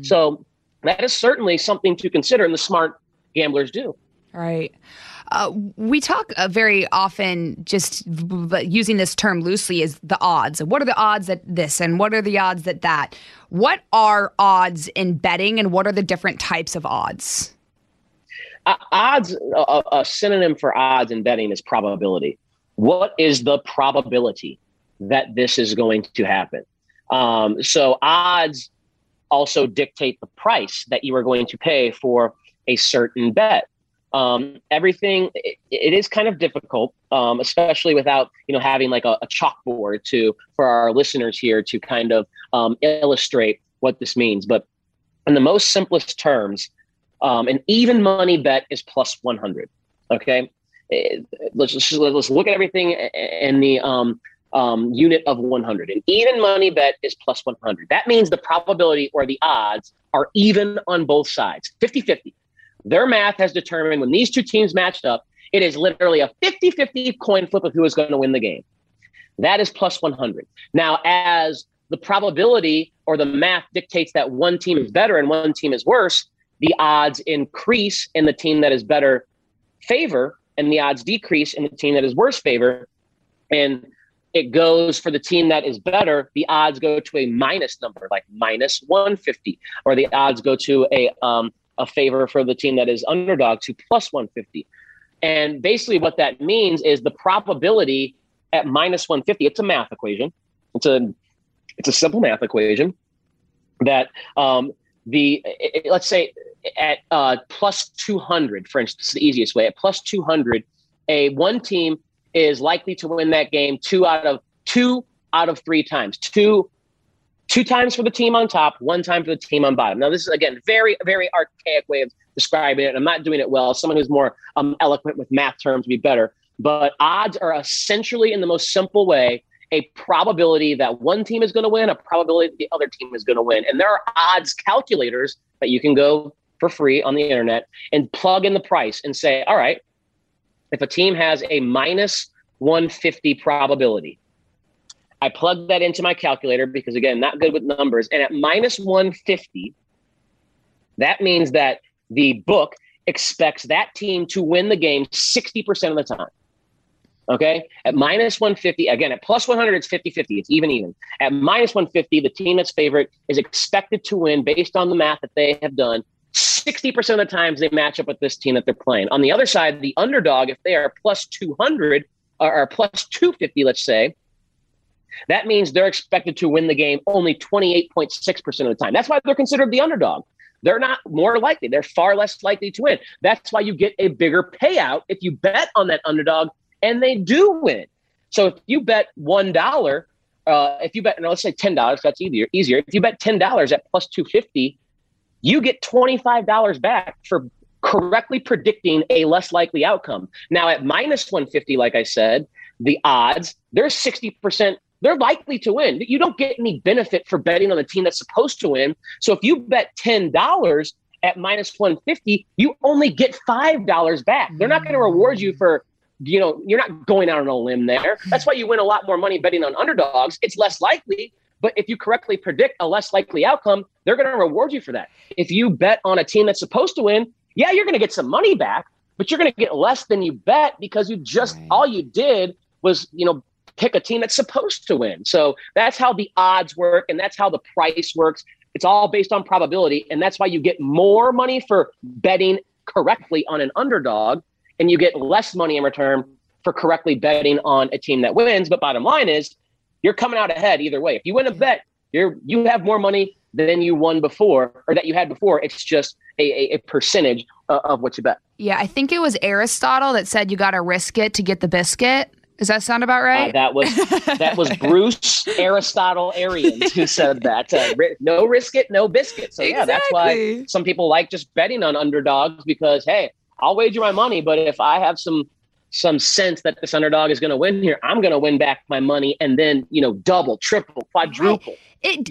So that is certainly something to consider, and the smart gamblers do. Right. We talk very often, just using this term loosely, is the odds. What are the odds that this and what are the odds that that? What are odds in betting and what are the different types of odds? Odds, a synonym for odds in betting is probability. What is the probability that this is going to happen? So odds also dictate the price that you are going to pay for a certain bet. Everything, it is kind of difficult, especially without, you know, having like a chalkboard for our listeners here to kind of illustrate what this means. But in the most simplest terms, an even money bet is plus 100. Okay, let's look at everything in the unit of 100. An even money bet is plus 100. That means the probability or the odds are even on both sides, 50-50. Their math has determined when these two teams matched up, it is literally a 50-50 coin flip of who is going to win the game. That is plus 100. Now, as the probability or the math dictates that one team is better and one team is worse, the odds increase in the team that is better favor and the odds decrease in the team that is worst favored. And it goes for the team that is better. The odds go to a minus number, like minus 150, or the odds go to a favor for the team that is underdog to plus 150. And basically what that means is the probability at minus 150. It's a math equation. It's a simple math equation that let's say at plus 200, for instance, the easiest way, at plus 200, one team is likely to win that game two out of three times. Two times for the team on top, one time for the team on bottom. Now, this is, again, very, very archaic way of describing it, and I'm not doing it well. Someone who's more eloquent with math terms would be better. But odds are essentially, in the most simple way, a probability that one team is going to win, a probability that the other team is going to win. And there are odds calculators that you can go for free on the internet and plug in the price and say, all right, if a team has a minus 150 probability, I plug that into my calculator because, again, not good with numbers. And at minus 150, that means that the book expects that team to win the game 60% of the time. Okay? At minus 150, again, at plus 100, it's 50-50. It's even. At minus 150, the team that's favored is expected to win, based on the math that they have done, 60% of the times they match up with this team that they're playing. On the other side, the underdog, if they are plus 200 or plus 250, let's say, that means they're expected to win the game only 28.6% of the time. That's why they're considered the underdog. They're not more likely. They're far less likely to win. That's why you get a bigger payout if you bet on that underdog and they do win. So if you bet $1, let's say $10, that's easier. If you bet $10 at plus 250, you get $25 back for correctly predicting a less likely outcome. Now at minus 150, like I said, the odds, they're 60%. They're likely to win. You don't get any benefit for betting on the team that's supposed to win. So if you bet $10 at minus 150, you only get $5 back. They're not going to reward you for, you're not going out on a limb there. That's why you win a lot more money betting on underdogs. It's less likely, but if you correctly predict a less likely outcome, they're going to reward you for that. If you bet on a team that's supposed to win, yeah, you're going to get some money back, but you're going to get less than you bet because you just, all you did was, pick a team that's supposed to win. So that's how the odds work, and that's how the price works. It's all based on probability, and that's why you get more money for betting correctly on an underdog, and you get less money in return for correctly betting on a team that wins. But bottom line is, you're coming out ahead either way. If you win a bet, you have more money than you won before, or that you had before. It's just a percentage of what you bet. Yeah, I think it was Aristotle that said you got to risk it to get the biscuit. Does that sound about right? That was Bruce Aristotle Arians who said that. No risk it, no biscuit. So, yeah, exactly. That's why some people like just betting on underdogs because, hey, I'll wager my money, but if I have some sense that this underdog is going to win here, I'm going to win back my money and then, double, triple, quadruple. Right.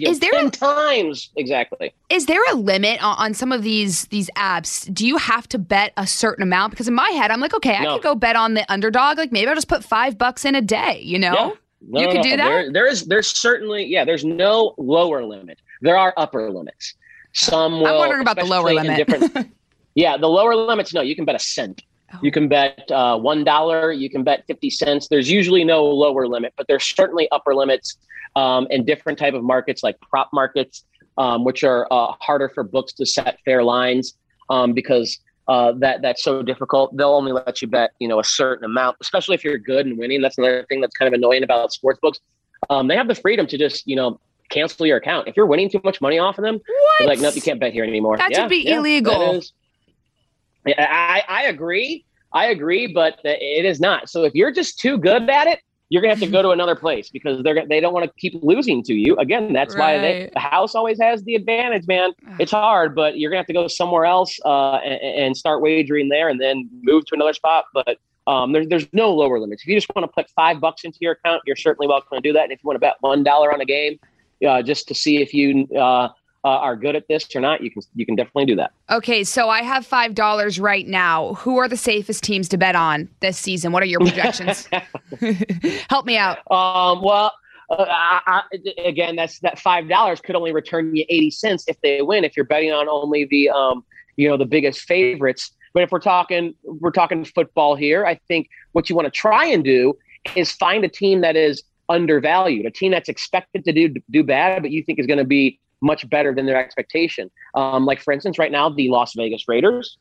Is there 10 times exactly? Is there a limit on some of these apps? Do you have to bet a certain amount? Because in my head, I'm like, okay, no. I could go bet on the underdog. Like maybe I'll just put $5 in a day. Yeah. Do that. There's certainly there's no lower limit. There are upper limits. I'm wondering about the lower limit. Yeah, the lower limits. No, you can bet a cent. Oh. You can bet $1. You can bet 50 cents. There's usually no lower limit, but there's certainly upper limits in different type of markets like prop markets, which are harder for books to set fair lines because that's so difficult. They'll only let you bet, a certain amount, especially if you're good and winning. That's another thing that's kind of annoying about sports books. They have the freedom to just, cancel your account. If you're winning too much money off of them, they're like, nope, you can't bet here anymore. That would be illegal. That is. I agree, but it is not. So if you're just too good at it, you're going to have to go to another place because they don't want to keep losing to you. Again, that's right. Why the house always has the advantage, man. It's hard, but you're going to have to go somewhere else and start wagering there and then move to another spot. But there's no lower limits. If you just want to put $5 into your account, you're certainly welcome to do that. And if you want to bet $1 on a game just to see if you are good at this or not, you can definitely do that. Okay, so I have $5 right now. Who are the safest teams to bet on this season? What are your projections? Help me out. Again, that $5 could only return you 80 cents if they win. If you're betting on only the the biggest favorites, But if we're talking football here, I think what you want to try and do is find a team that is undervalued, a team that's expected to do bad, but you think is going to be much better than their expectation. Like, for instance, right now, the Las Vegas Raiders,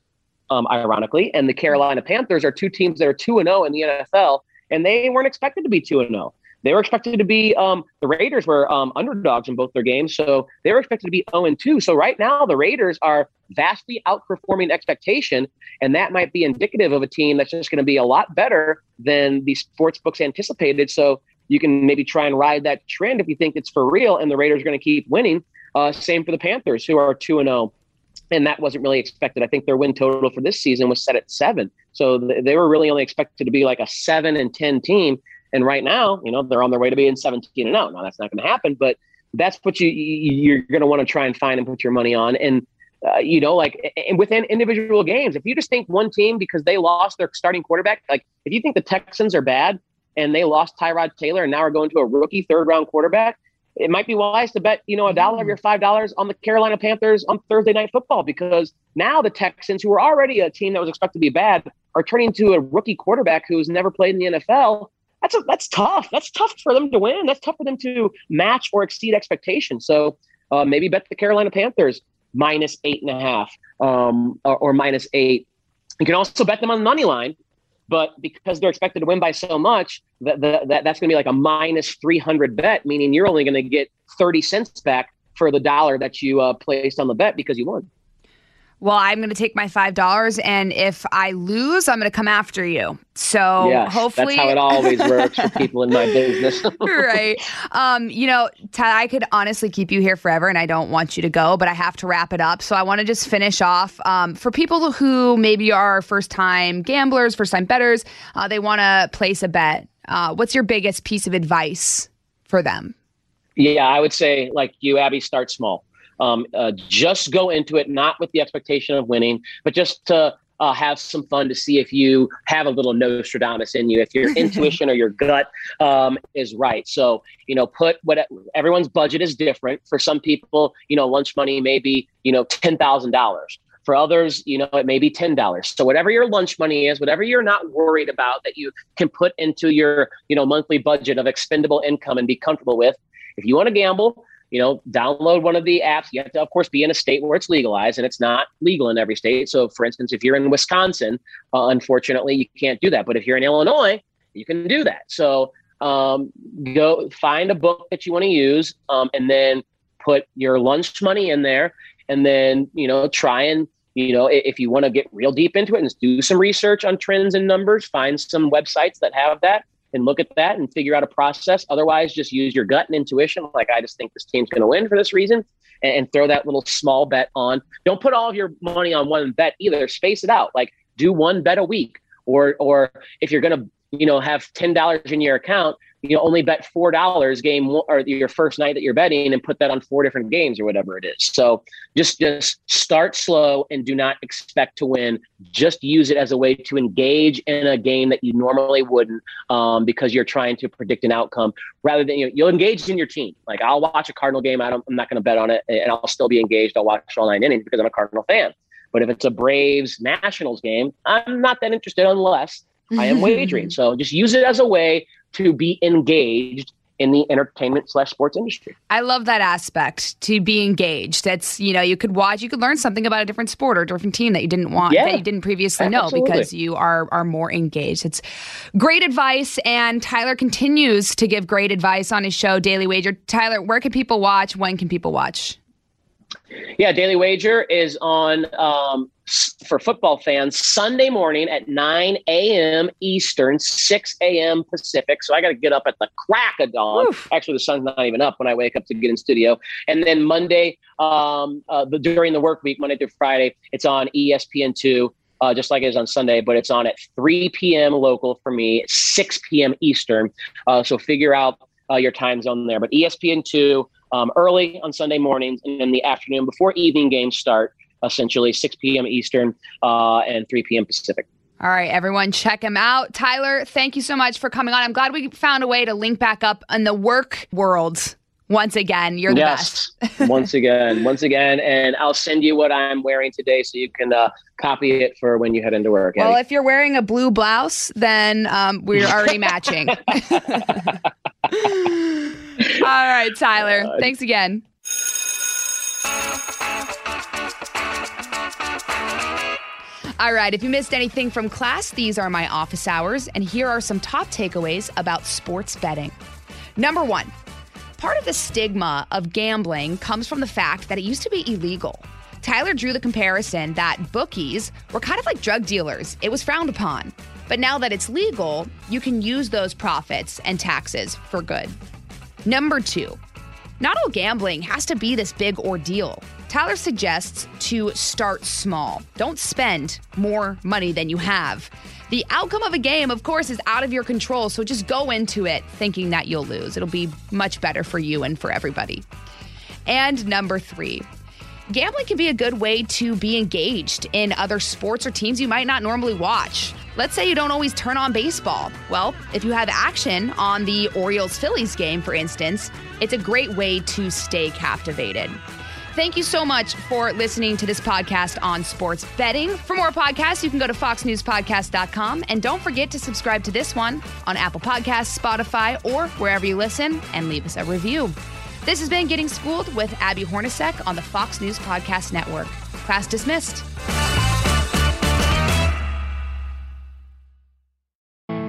ironically, and the Carolina Panthers are two teams that are 2-0 in the NFL, and they weren't expected to be 2-0. They were expected to be the Raiders were underdogs in both their games, so they were expected to be 0-2. So right now, the Raiders are vastly outperforming expectation, and that might be indicative of a team that's just going to be a lot better than the sports books anticipated. So you can maybe try and ride that trend if you think it's for real and the Raiders are going to keep winning. Same for the Panthers, who are 2-0, and that wasn't really expected. I think their win total for this season was set at 7. So they were really only expected to be like a 7-10 team. And right now, you know, they're on their way to being 17-0. Now, that's not going to happen, but that's what you're going to want to try and find and put your money on. And, you know, like, and within individual games, if you just think one team because they lost their starting quarterback, like if you think the Texans are bad and they lost Tyrod Taylor and now are going to a rookie third-round quarterback, it might be wise to bet, you know, $1 of your $5 on the Carolina Panthers on Thursday Night Football, because now the Texans, who were already a team that was expected to be bad, are turning to a rookie quarterback who's never played in the NFL. That's tough. That's tough for them to win. That's tough for them to match or exceed expectations. So maybe bet the Carolina Panthers -8.5 or -8. You can also bet them on the money line, but because they're expected to win by so much, that's going to be like a -300 bet, meaning you're only going to get 30 cents back for the dollar that you placed on the bet because you won. Well, I'm going to take my $5, and if I lose, I'm going to come after you. So yes, hopefully, that's how it always works for people in my business. Right. You know, Ty, I could honestly keep you here forever, and I don't want you to go, but I have to wrap it up. So I want to just finish off for people who maybe are first-time gamblers, first-time bettors, they want to place a bet. What's your biggest piece of advice for them? Yeah, I would say, like you, Abby, start small. Just go into it, not with the expectation of winning, but just to have some fun to see if you have a little Nostradamus in you, if your intuition or your gut is right. So, you know, everyone's budget is different. For some people, you know, lunch money may be, you know, $10,000. For others, you know, it may be $10. So whatever your lunch money is, whatever you're not worried about that you can put into your, you know, monthly budget of expendable income and be comfortable with, if you want to gamble, you know, download one of the apps. You have to, of course, be in a state where it's legalized, and it's not legal in every state. So, for instance, if you're in Wisconsin, unfortunately, you can't do that. But if you're in Illinois, you can do that. So go find a book that you want to use and then put your lunch money in there. And then, you know, try and, you know, if you want to get real deep into it and do some research on trends and numbers, find some websites that have that, and look at that and figure out a process. Otherwise, just use your gut and intuition. Like, I just think this team's going to win for this reason, and throw that little small bet on. Don't put all of your money on one bet either. Space it out. Like, do one bet a week, or if you're going to, you know, have $10 in your account, you know, only bet $4 game one, or your first night that you're betting, and put that on 4 different games or whatever it is. So just start slow and do not expect to win. Just use it as a way to engage in a game that you normally wouldn't, because you're trying to predict an outcome rather than, you know, you'll engage in your team. Like, I'll watch a Cardinal game. I'm not going to bet on it, and I'll still be engaged. I'll watch all 9 innings because I'm a Cardinal fan. But if it's a Braves Nationals game, I'm not that interested unless I am wagering. So just use it as a way to be engaged in the entertainment / sports industry. I love that aspect, to be engaged. That's, you know, you could watch, you could learn something about a different sport or a different team that you didn't want, that you didn't previously know, because you are more engaged. It's great advice, and Tyler continues to give great advice on his show, Daily Wager. Tyler, where can people watch? When can people watch? Yeah, Daily Wager is on for football fans Sunday morning at 9 a.m. Eastern, 6 a.m. Pacific. So I got to get up at the crack of dawn. Oof. Actually, the sun's not even up when I wake up to get in studio. And then Monday, during the work week, Monday through Friday, it's on ESPN2, just like it is on Sunday, but it's on at 3 p.m. local for me, 6 p.m. Eastern. So figure out your time zone there. But ESPN2, early on Sunday mornings, and in the afternoon before evening games start, essentially 6 p.m. Eastern and 3 p.m. Pacific. All right, everyone, check him out. Tyler, thank you so much for coming on. I'm glad we found a way to link back up in the work world Once again, you're the best. Once again. And I'll send you what I'm wearing today so you can copy it for when you head into work. Well, if you're wearing a blue blouse, then we're already matching. All right, Tyler. Thanks again. All right, if you missed anything from class, these are my office hours, and here are some top takeaways about sports betting. Number one, part of the stigma of gambling comes from the fact that it used to be illegal. Tyler drew the comparison that bookies were kind of like drug dealers. It was frowned upon. But now that it's legal, you can use those profits and taxes for good. Number two, not all gambling has to be this big ordeal. Tyler suggests to start small. Don't spend more money than you have. The outcome of a game, of course, is out of your control, so just go into it thinking that you'll lose. It'll be much better for you and for everybody. And number three, gambling can be a good way to be engaged in other sports or teams you might not normally watch. Let's say you don't always turn on baseball. Well, if you have action on the Orioles-Phillies game, for instance, it's a great way to stay captivated. Thank you so much for listening to this podcast on sports betting. For more podcasts, you can go to foxnewspodcast.com. And don't forget to subscribe to this one on Apple Podcasts, Spotify, or wherever you listen, and leave us a review. This has been Getting Schooled with Abby Hornacek on the Fox News Podcast Network. Class dismissed.